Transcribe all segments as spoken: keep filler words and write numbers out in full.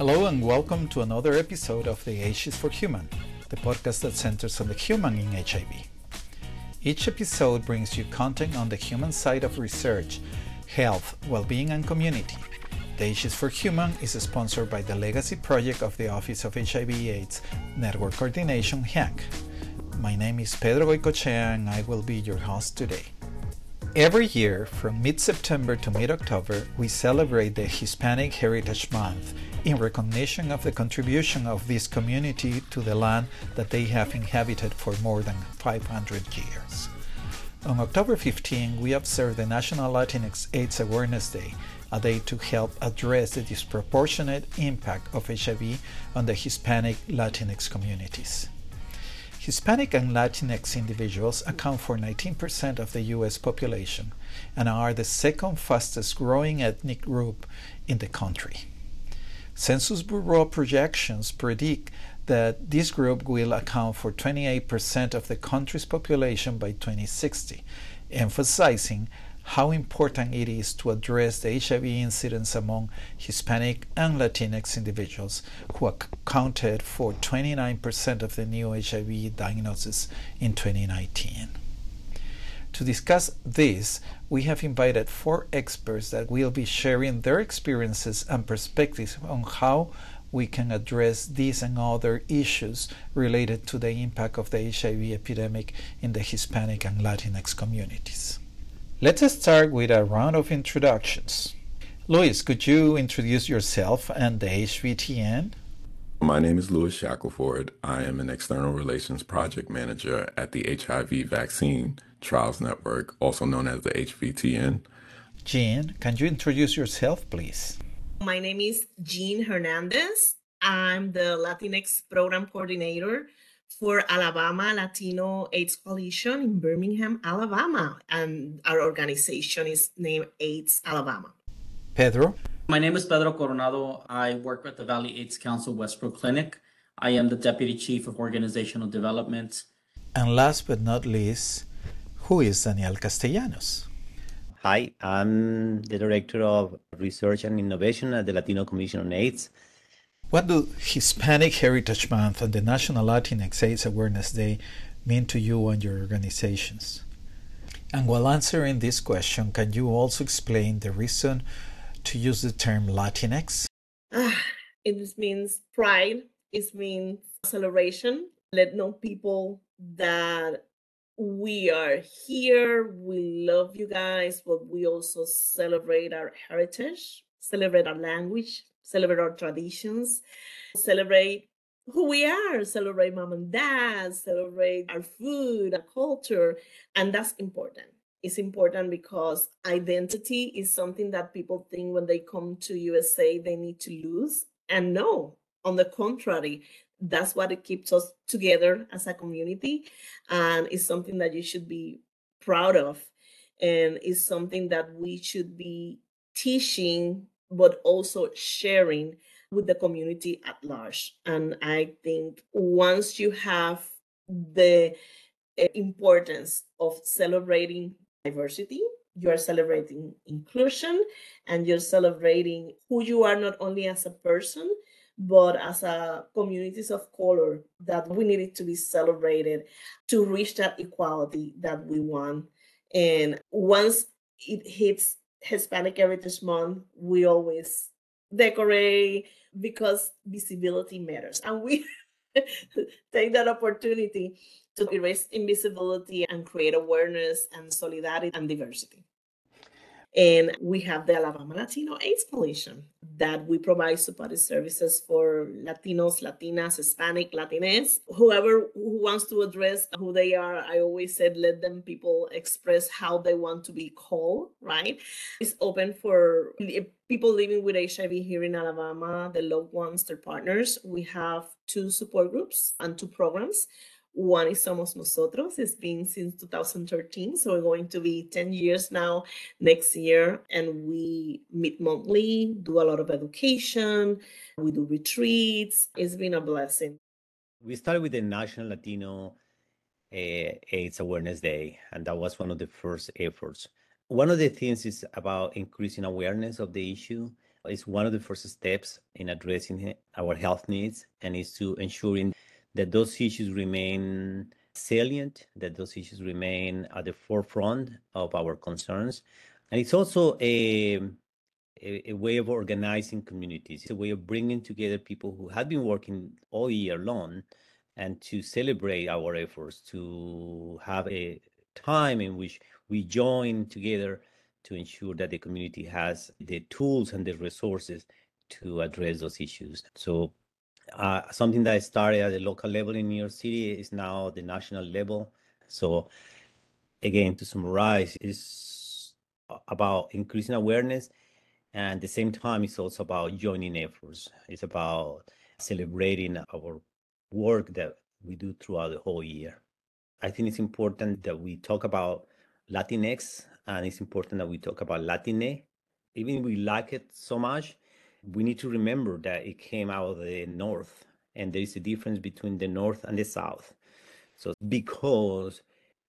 Hello and welcome to another episode of The H is for Human, the podcast that centers on the human in H I V. Each episode brings you content on the human side of research, health, well-being, and community. The H is for Human is sponsored by the Legacy Project of the Office of H I V AIDS Network Coordination, H A N C. My name is Pedro Goicochea and I will be your host today. Every year, from mid-September to mid-October, we celebrate the Hispanic Heritage Month in recognition of the contribution of this community to the land that they have inhabited for more than five hundred years. On October fifteenth, we observe the National Latino AIDS Awareness Day, a day to help address the disproportionate impact of H I V on the Hispanic Latinx communities. Hispanic and Latinx individuals account for nineteen percent of the U S population and are the second fastest growing ethnic group in the country. Census Bureau projections predict that this group will account for twenty-eight percent of the country's population by twenty sixty, emphasizing how important it is to address the H I V incidence among Hispanic and Latinx individuals, who accounted for twenty-nine percent of the new H I V diagnosis in twenty nineteen. To discuss this, we have invited four experts that will be sharing their experiences and perspectives on how we can address these and other issues related to the impact of the H I V epidemic in the Hispanic and Latinx communities. Let's start with a round of introductions. Luis, could you introduce yourself and the H V T N? My name is Luis Shackelford. I am an External Relations Project Manager at the H I V Vaccine Trials Network, also known as the H V T N. Jean, can you introduce yourself, please? My name is Jean Hernandez. I'm the Latinx Program Coordinator for Alabama Latino AIDS Coalition in Birmingham, Alabama, and our organization is named AIDS Alabama. Pedro? My name is Pedro Coronado. I work at the Valley AIDS Council Westbrook Clinic. I am the Deputy Chief of Organizational Development. And last but not least, who is Daniel Castellanos? Hi, I'm the Director of Research and Innovation at the Latino Commission on AIDS. What do Hispanic Heritage Month and the National Latinx AIDS Awareness Day mean to you and your organizations? And while answering this question, can you also explain the reason to use the term Latinx? Uh, it means pride. It means celebration. Let know people that we are here. We love you guys, but we also celebrate our heritage, celebrate our language, celebrate our traditions, celebrate who we are, celebrate mom and dad, celebrate our food, our culture, and that's important. It's important because identity is something that people think when they come to U S A they need to lose, and no, on the contrary, that's what it keeps us together as a community, and it's something that you should be proud of, and it's something that we should be teaching but also sharing with the community at large. And I think once you have the importance of celebrating diversity, you are celebrating inclusion, and you're celebrating who you are not only as a person, but as a communities of color, that we need it to be celebrated to reach that equality that we want. And once it hits Hispanic Heritage Month, we always decorate because visibility matters. And we take that opportunity to erase invisibility and create awareness and solidarity and diversity. And we have the Alabama Latino AIDS Coalition that we provide supportive services for Latinos, Latinas, Hispanic, Latinas, whoever who wants to address who they are. I always said, let them people express how they want to be called, right? It's open for people living with H I V here in Alabama, their loved ones, their partners. We have two support groups and two programs. One is Somos Nosotros. It's been since two thousand thirteen, so we're going to be ten years now next year. And we meet monthly, do a lot of education, we do retreats. It's been a blessing. We started with the National Latino uh, AIDS Awareness Day, and that was one of the first efforts. One of the things is about increasing awareness of the issue is one of the first steps in addressing our health needs, and is to ensuring that those issues remain salient, that those issues remain at the forefront of our concerns. And it's also a, a, a way of organizing communities. It's a way of bringing together people who have been working all year long, and to celebrate our efforts, to have a time in which we join together to ensure that the community has the tools and the resources to address those issues. So uh, something that I started at the local level in New York City is now the national level. So again, to summarize, it's about increasing awareness, and at the same time, it's also about joining efforts. It's about celebrating our work that we do throughout the whole year. I think it's important that we talk about Latinx, and it's important that we talk about Latine. Even if we like it so much, we need to remember that it came out of the North, and there is a difference between the North and the South. So because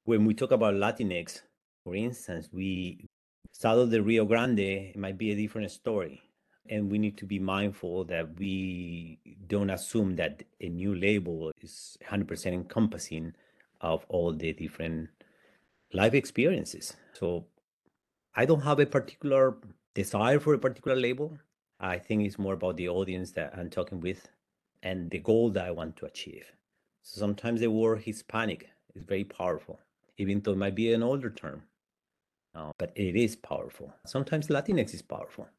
when we talk about Latinx, for instance, we south of the Rio Grande, it might be a different story. And we need to be mindful that we don't assume that a new label is one hundred percent encompassing of all the different life experiences. So I don't have a particular desire for a particular label. I think it's more about the audience that I'm talking with and the goal that I want to achieve. So sometimes the word Hispanic is very powerful, even though it might be an older term, uh, but it is powerful. Sometimes Latinx is powerful.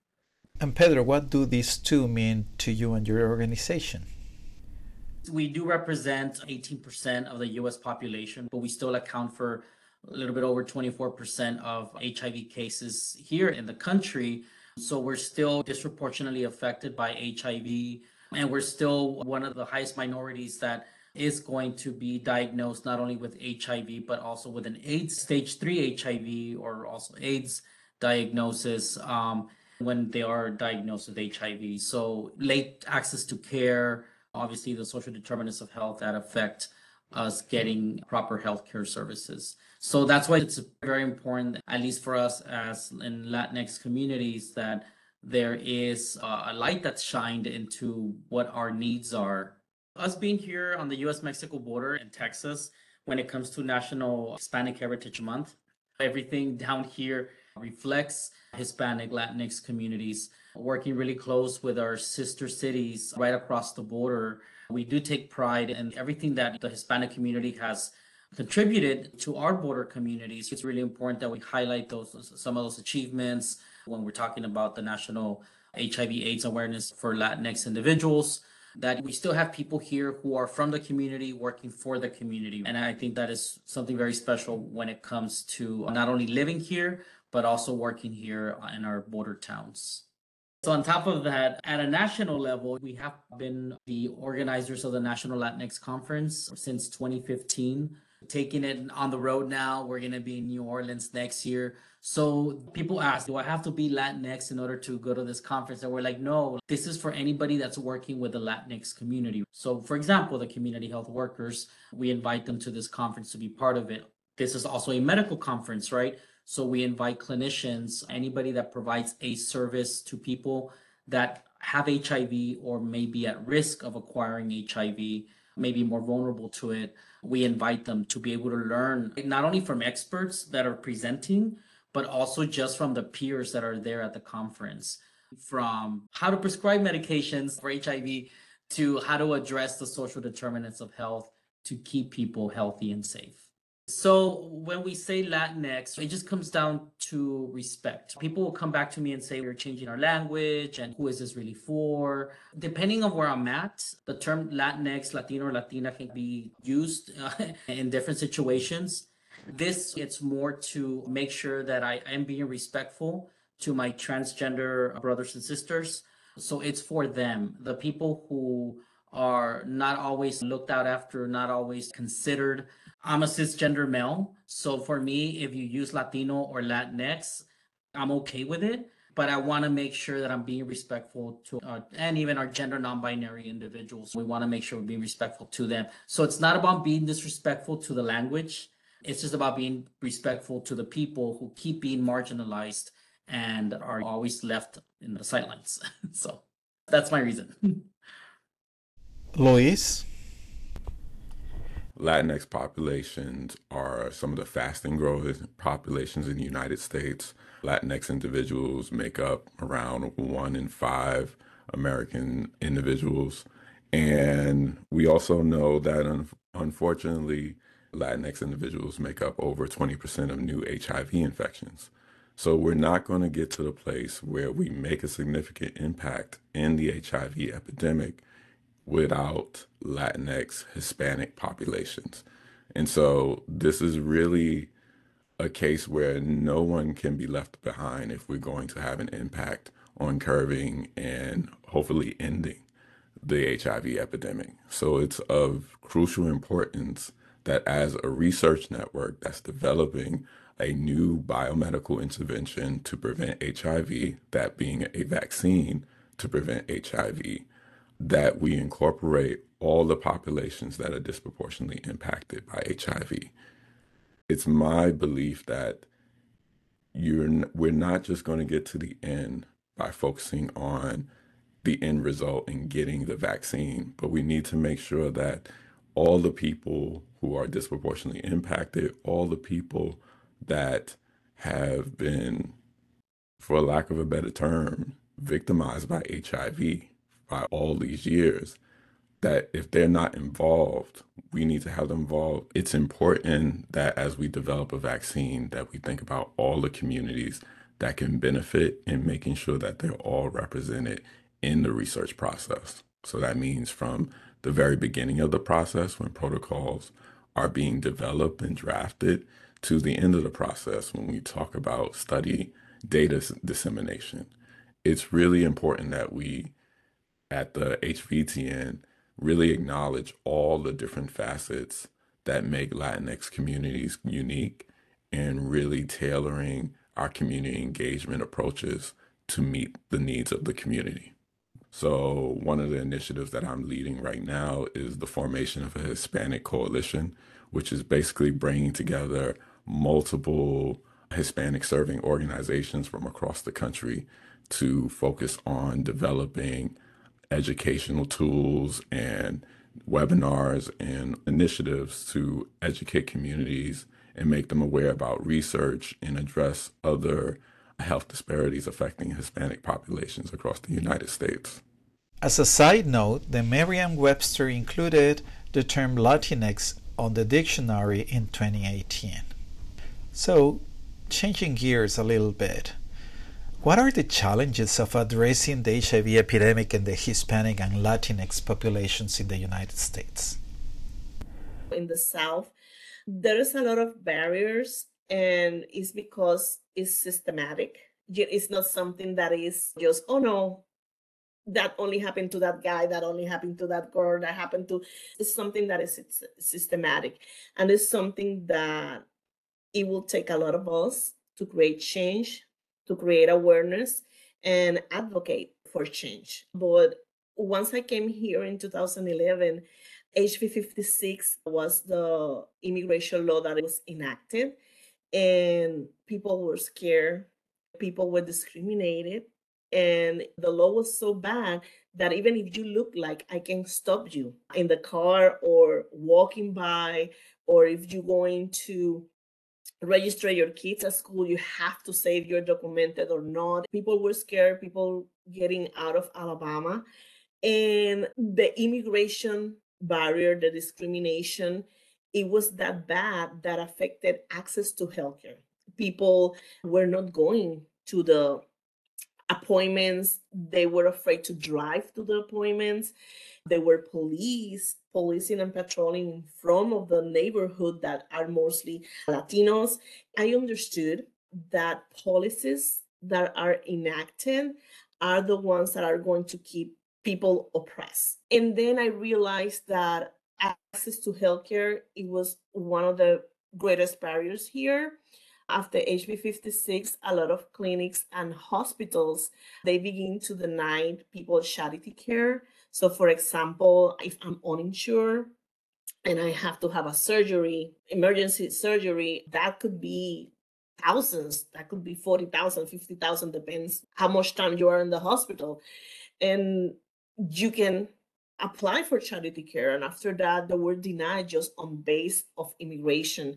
And Pedro, what do these two mean to you and your organization? We do represent eighteen percent of the U S population, but we still account for a little bit over twenty-four percent of H I V cases here in the country. So we're still disproportionately affected by H I V, and we're still one of the highest minorities that is going to be diagnosed not only with H I V, but also with an AIDS, stage three H I V, or also AIDS diagnosis, um, when they are diagnosed with H I V. So late access to care, obviously the social determinants of health that affect us getting proper healthcare services. So that's why it's very important, at least for us as in Latinx communities, that there is a light that's shined into what our needs are. Us being here on the U S Mexico border in Texas, when it comes to National Hispanic Heritage Month, everything down here reflects Hispanic, Latinx communities, working really close with our sister cities right across the border. We do take pride in everything that the Hispanic community has contributed to our border communities. It's really important that we highlight those, some of those achievements when we're talking about the National H I V AIDS Awareness for Latinx individuals, that we still have people here who are from the community working for the community. And I think that is something very special when it comes to not only living here, but also working here in our border towns. So on top of that, at a national level, we have been the organizers of the National Latinx Conference since twenty fifteen, taking it on the road now. We're going to be in New Orleans next year. So people ask, do I have to be Latinx in order to go to this conference? And we're like, no, this is for anybody that's working with the Latinx community. So for example, the community health workers, we invite them to this conference to be part of it. This is also a medical conference, right? So we invite clinicians, anybody that provides a service to people that have H I V or may be at risk of acquiring H I V, may be more vulnerable to it. We invite them to be able to learn not only from experts that are presenting, but also just from the peers that are there at the conference, from how to prescribe medications for H I V to how to address the social determinants of health to keep people healthy and safe. So when we say Latinx, it just comes down to respect. People will come back to me and say, we're changing our language, and who is this really for? Depending on where I'm at, the term Latinx, Latino, or Latina can be used uh, in different situations. This, it's more to make sure that I am being respectful to my transgender brothers and sisters. So it's for them, the people who are not always looked out after, not always considered. I'm a cisgender male, so for me, if you use Latino or Latinx, I'm okay with it, but I want to make sure that I'm being respectful to our, and even our gender non-binary individuals. We want to make sure we're being respectful to them. So it's not about being disrespectful to the language. It's just about being respectful to the people who keep being marginalized and are always left in the sidelines. So that's my reason. Luis? Latinx populations are some of the fastest growing populations in the United States. Latinx individuals make up around one in five American individuals. And we also know that, un- unfortunately, Latinx individuals make up over twenty percent of new H I V infections. So we're not going to get to the place where we make a significant impact in the H I V epidemic without Latinx, Hispanic populations. And so this is really a case where no one can be left behind if we're going to have an impact on curbing and hopefully ending the H I V epidemic. So it's of crucial importance that as a research network that's developing a new biomedical intervention to prevent H I V, that being a vaccine to prevent H I V, that we incorporate all the populations that are disproportionately impacted by H I V. It's my belief that you're, we're not just going to get to the end by focusing on the end result and getting the vaccine, but we need to make sure that all the people who are disproportionately impacted, all the people that have been, for lack of a better term, victimized by H I V, by all these years, that if they're not involved, we need to have them involved. It's important that as we develop a vaccine, that we think about all the communities that can benefit and making sure that they're all represented in the research process. So that means from the very beginning of the process, when protocols are being developed and drafted, to the end of the process, when we talk about study data dissemination. It's really important that we at the H V T N really acknowledge all the different facets that make Latinx communities unique and really tailoring our community engagement approaches to meet the needs of the community. So one of the initiatives that I'm leading right now is the formation of a Hispanic coalition, which is basically bringing together multiple Hispanic serving organizations from across the country to focus on developing educational tools and webinars and initiatives to educate communities and make them aware about research and address other health disparities affecting Hispanic populations across the United States. As a side note, the Merriam-Webster included the term Latinx on the dictionary in twenty eighteen. So, changing gears a little bit, what are the challenges of addressing the H I V epidemic in the Hispanic and Latinx populations in the United States? In the South, there is a lot of barriers, and it's because it's systematic. It's not something that is just, oh no, that only happened to that guy, that only happened to that girl, that happened to... It's something that is systematic. And it's something that it will take a lot of us to create change, to create awareness and advocate for change. But once I came here in two thousand eleven, H B fifty-six was the immigration law that was enacted, and people were scared, people were discriminated, and the law was so bad that even if you look like, I can stop you in the car or walking by, or if you're going to register your kids at school, you have to say if you're documented or not. People were scared, people getting out of Alabama. And the immigration barrier, the discrimination, it was that bad that affected access to healthcare. People were not going to the appointments. They were afraid to drive to the appointments. There were police policing and patrolling from of the neighborhood that are mostly Latinos. I understood that policies that are enacted are the ones that are going to keep people oppressed. And then I realized that access to healthcare, it was one of the greatest barriers here. After H B fifty-six, a lot of clinics and hospitals, they begin to deny people charity care. So for example, if I'm uninsured and I have to have a surgery, emergency surgery, that could be thousands, that could be forty thousand, fifty thousand, depends how much time you are in the hospital. And you can apply for charity care. And after that, they were denied just on base of immigration.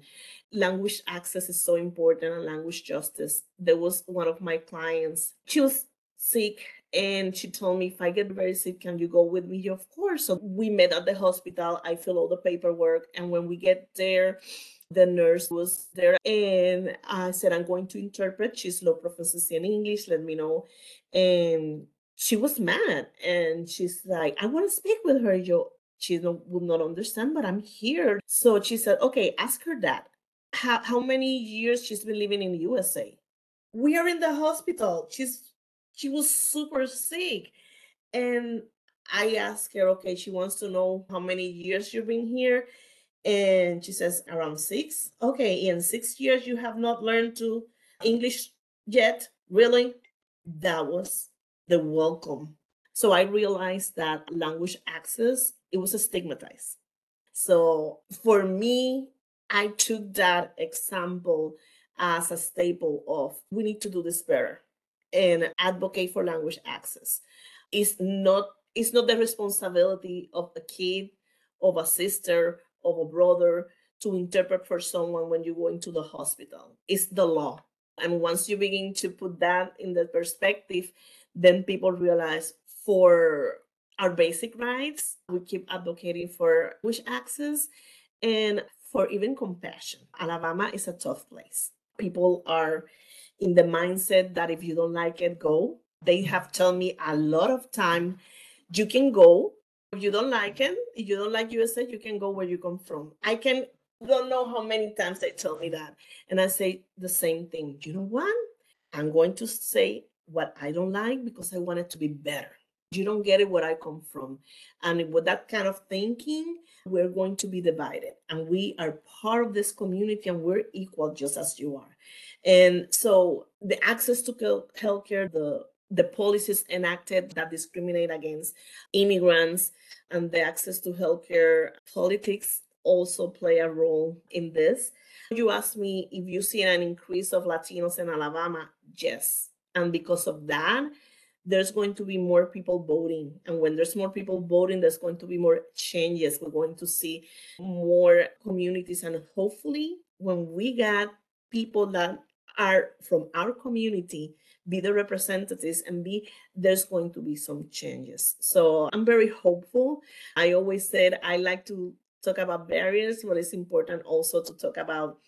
Language access is so important, and language justice. There was one of my clients, she was sick, and she told me, if I get very sick, can you go with me? Of course. So we met at the hospital. I filled all the paperwork. And when we get there, the nurse was there. And I said, I'm going to interpret. She's low proficiency in English. Let me know. And she was mad. And she's like, I want to speak with her. You, She don't, will not understand, but I'm here. So she said, okay, ask her that. How, how many years she's been living in the U S A? We are in the hospital. She's She was super sick. And I asked her, okay, she wants to know how many years you've been here. And she says, around six. Okay, in six years, you have not learned to English yet? Really? That was the welcome. So I realized that language access, it was stigmatized. So for me, I took that example as a staple of, we need to do this better and advocate for language access. It's not, it's not the responsibility of a kid, of a sister, of a brother to interpret for someone when you go into the hospital. It's the law. And once you begin to put that in the perspective, then people realize for our basic rights, we keep advocating for language access and for even compassion. Alabama is a tough place. People are in the mindset that if you don't like it, go. They have told me a lot of time, you can go. If you don't like it, if you don't like U S A, you can go where you come from. I can don't know how many times they told me that. And I say the same thing. You know what? I'm going to say what I don't like because I want it to be better. You don't get it where I come from. And with that kind of thinking, we're going to be divided. And we are part of this community and we're equal just as you are. And so the access to healthcare, the, the policies enacted that discriminate against immigrants and the access to healthcare politics also play a role in this. You asked me if you see an increase of Latinos in Alabama. Yes. And because of that, there's going to be more people voting. And when there's more people voting, there's going to be more changes. We're going to see more communities. And hopefully when we got people that are from our community, be the representatives and be, there's going to be some changes. So I'm very hopeful. I always said, I like to talk about barriers, but it's important also to talk about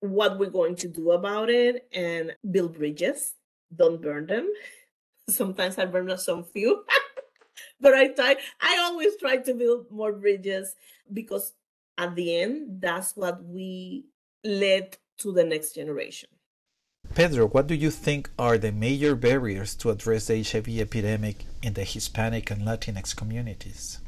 what we're going to do about it and build bridges, don't burn them. Sometimes I burn some few, but I try, I always try to build more bridges because at the end, that's what we led to the next generation. Pedro, what do you think are the major barriers to address the H I V epidemic in the Hispanic and Latinx communities?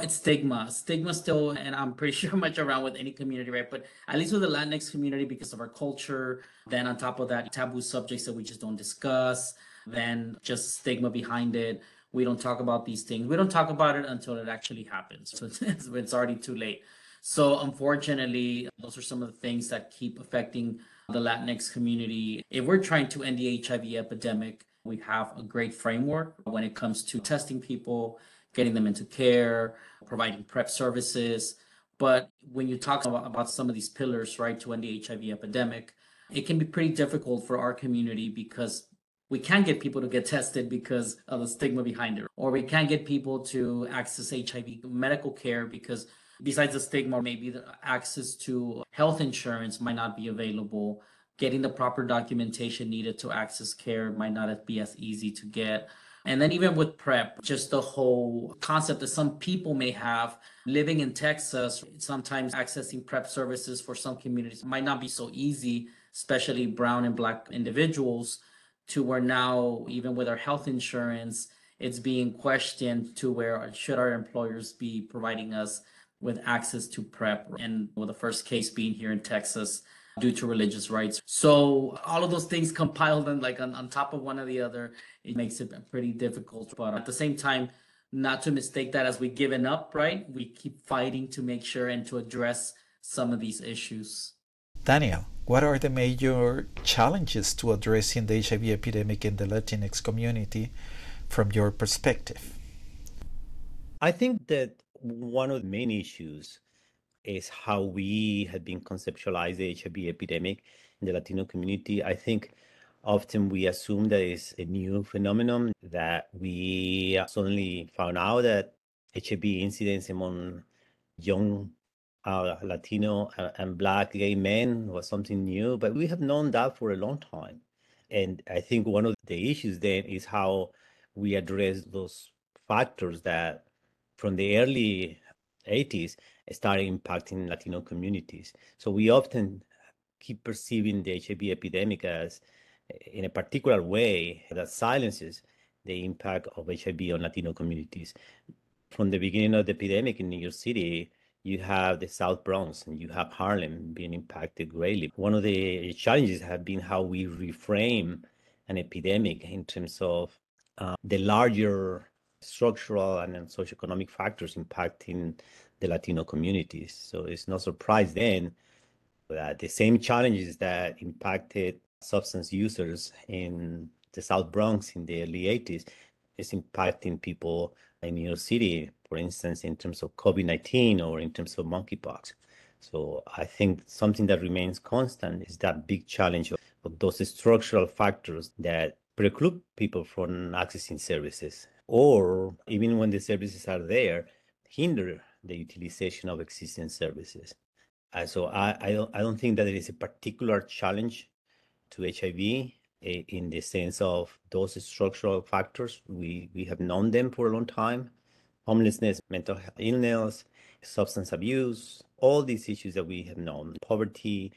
It's stigma. Stigma still, and I'm pretty sure much around with any community, right? But at least with the Latinx community, because of our culture, then on top of that, taboo subjects that we just don't discuss, then just stigma behind it. We don't talk about these things. We don't talk about it until it actually happens. So it's, it's already too late. So unfortunately, those are some of the things that keep affecting the Latinx community. If we're trying to end the H I V epidemic, we have a great framework when it comes to testing people, getting them into care, providing PrEP services. But when you talk about, about some of these pillars, right, to end the H I V epidemic, it can be pretty difficult for our community because we can't get people to get tested because of the stigma behind it, or we can't get people to access H I V medical care because besides the stigma, maybe the access to health insurance might not be available. Getting the proper documentation needed to access care might not be as easy to get. And then even with PrEP, just the whole concept that some people may have living in Texas, sometimes accessing PrEP services for some communities might not be so easy, especially brown and black individuals, to where now, even with our health insurance, it's being questioned to where should our employers be providing us with access to PrEP, and with the first case being here in Texas due to religious rights. So all of those things compiled and like on, on top of one or the other, it makes it pretty difficult. But at the same time, not to mistake that as we given up, right? We keep fighting to make sure and to address some of these issues. Daniel, What are the major challenges to addressing the H I V epidemic in the Latinx community from your perspective? I think that one of the main issues is how we have been conceptualized the H I V epidemic in the Latino community. I think often we assume that it's a new phenomenon, that we suddenly found out that H I V incidence among young Uh, Latino uh, and Black gay men was something new, but we have known that for a long time. And I think one of the issues then is how we address those factors that from the early eighties started impacting Latino communities. So we often keep perceiving the H I V epidemic as in a particular way that silences the impact of H I V on Latino communities. From the beginning of the epidemic in New York City, you have the South Bronx and you have Harlem being impacted greatly. One of the challenges have been how we reframe an epidemic in terms of uh, the larger structural and socioeconomic factors impacting the Latino communities. So it's no surprise then that the same challenges that impacted substance users in the South Bronx in the early eighties is impacting people in New York City, for instance, in terms of COVID nineteen or in terms of monkeypox. So I think something that remains constant is that big challenge of, of those structural factors that preclude people from accessing services, or even when the services are there, hinder the utilization of existing services. And so I, I, don't, I don't think that there is a particular challenge to H I V in the sense of those structural factors. We, we have known them for a long time. Homelessness, mental illness, substance abuse, all these issues that we have known, poverty,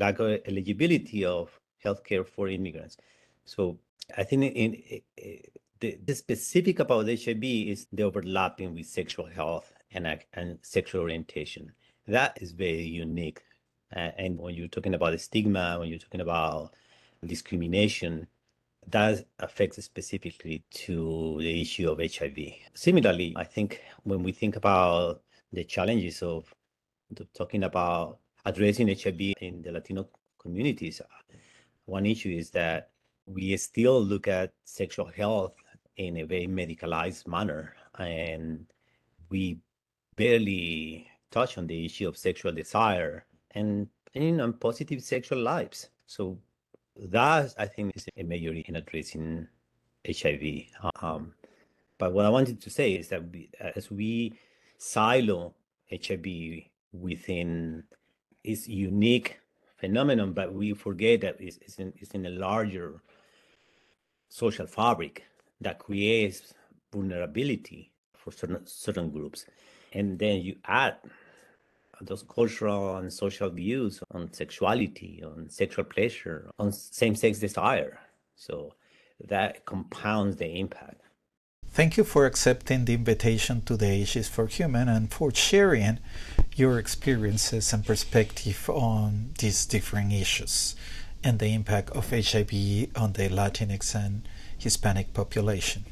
lack of eligibility of healthcare for immigrants. So I think in, in, in, the, the specific about H I V is the overlapping with sexual health and, and sexual orientation. That is very unique. Uh, and when you're talking about the stigma, when you're talking about discrimination, that affects specifically to the issue of H I V. Similarly, I think when we think about the challenges of talking about addressing H I V in the Latino communities, one issue is that we still look at sexual health in a very medicalized manner, and we barely touch on the issue of sexual desire and, you know, positive sexual lives. So that, I think, is a major in addressing H I V. Um, but what I wanted to say is that we, as we silo H I V within its unique phenomenon, but we forget that it's, it's, in, it's in a larger social fabric that creates vulnerability for certain, certain groups. And then you add those cultural and social views on sexuality, on sexual pleasure, on same-sex desire. So that compounds the impact. Thank you for accepting the invitation to the H is for Human and for sharing your experiences and perspective on these different issues and the impact of H I V on the Latinx and Hispanic population.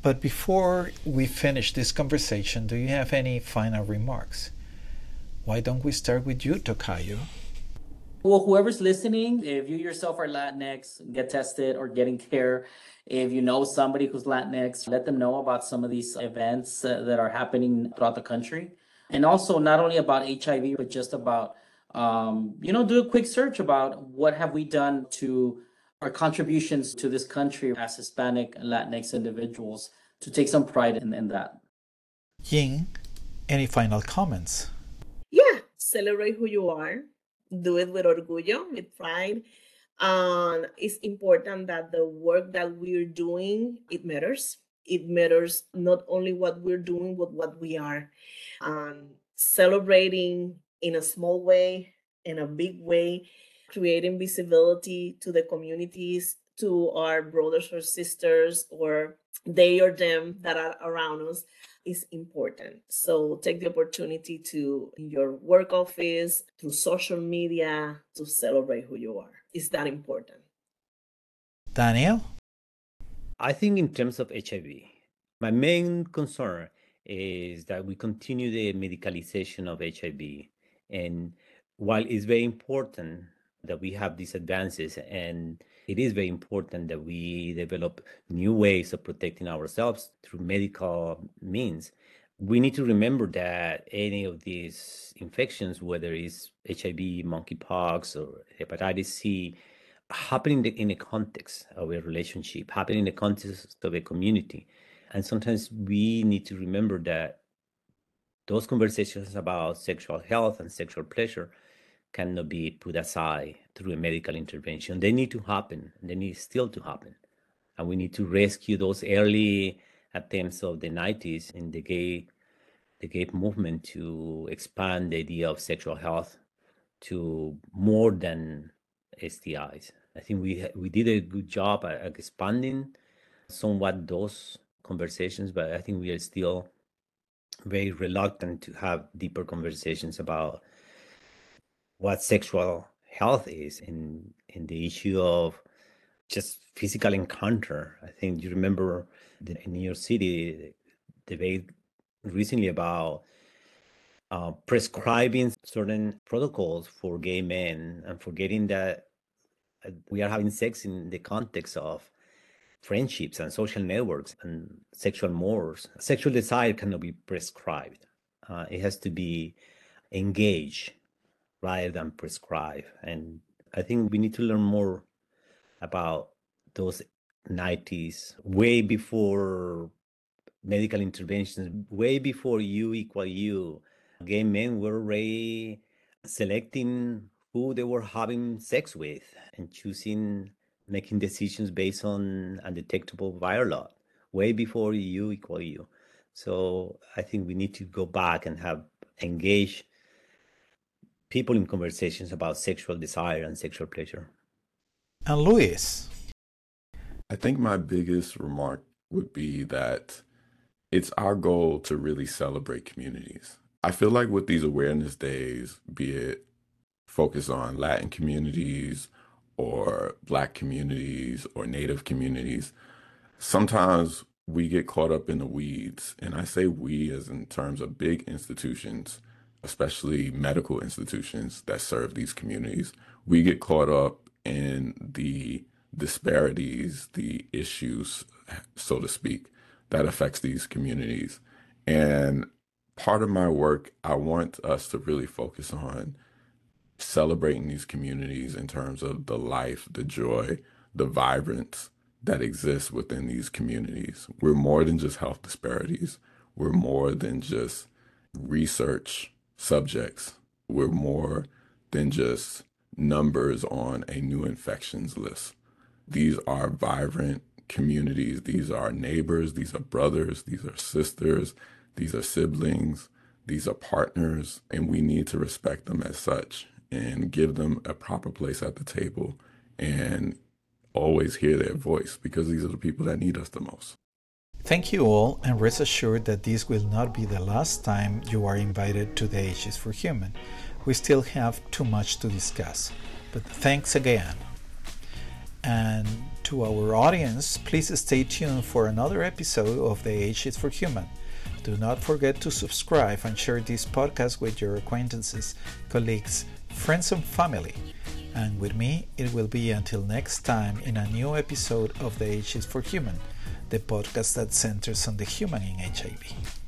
But before we finish this conversation, do you have any final remarks? Why don't we start with you, Tocayo? Well, whoever's listening, if you yourself are Latinx, get tested or getting care. If you know somebody who's Latinx, let them know about some of these events uh, that are happening throughout the country. And also not only about H I V, but just about, um, you know, do a quick search about what have we done to our contributions to this country as Hispanic and Latinx individuals, to take some pride in, in that. Ying, any final comments? Yeah, celebrate who you are. Do it with orgullo, with pride. Um, it's important that the work that we're doing, it matters. It matters not only what we're doing, but what we are. Um, celebrating in a small way, in a big way, creating visibility to the communities, to our brothers or sisters, or they or them that are around us, is important. So take the opportunity to, in your work office, through social media, to celebrate who you are. It's that important. Daniel? I think in terms of H I V, my main concern is that we continue the medicalization of H I V, and while it's very important that we have these advances, and it is very important that we develop new ways of protecting ourselves through medical means, we need to remember that any of these infections, whether it's H I V, monkeypox, or hepatitis C, happen in the, in the context of a relationship, happen in the context of a community. And sometimes we need to remember that those conversations about sexual health and sexual pleasure cannot be put aside through a medical intervention. They need to happen. They need still to happen. And we need to rescue those early attempts of the nineties in the gay, the gay movement to expand the idea of sexual health to more than S T Is. I think we we did a good job at, at expanding somewhat those conversations, but I think we are still very reluctant to have deeper conversations about what sexual health is in, in the issue of just physical encounter. I think you remember the, in New York City debate recently about uh, prescribing certain protocols for gay men and forgetting that we are having sex in the context of friendships and social networks and sexual mores. Sexual desire cannot be prescribed. Uh, it has to be engaged rather than prescribe. And I think we need to learn more about those nineties, way before medical interventions, way before you equal you. Gay men were already selecting who they were having sex with and choosing, making decisions based on undetectable viral load, way before you equal you. So I think we need to go back and have engaged people in conversations about sexual desire and sexual pleasure. And Luis? I think my biggest remark would be that it's our goal to really celebrate communities. I feel like with these awareness days, be it focus on Latin communities or Black communities or Native communities, sometimes we get caught up in the weeds. And I say we as in terms of big institutions, especially medical institutions that serve these communities. We get caught up in the disparities, the issues, so to speak, that affects these communities. And part of my work, I want us to really focus on celebrating these communities in terms of the life, the joy, the vibrance that exists within these communities. We're more than just health disparities. We're more than just research subjects. We're more than just numbers on a new infections list. These are vibrant communities. These are neighbors. These are brothers. These are sisters. These are siblings. These are partners. And we need to respect them as such and give them a proper place at the table and always hear their voice, because these are the people that need us the most. Thank you all, and rest assured that this will not be the last time you are invited to the Ages for Human. We still have too much to discuss, but thanks again. And to our audience, please stay tuned for another episode of the Ages for Human. Do not forget to subscribe and share this podcast with your acquaintances, colleagues, friends and family. And with me, it will be until next time in a new episode of the Ages for Human, the podcast that centers on the human in H I V.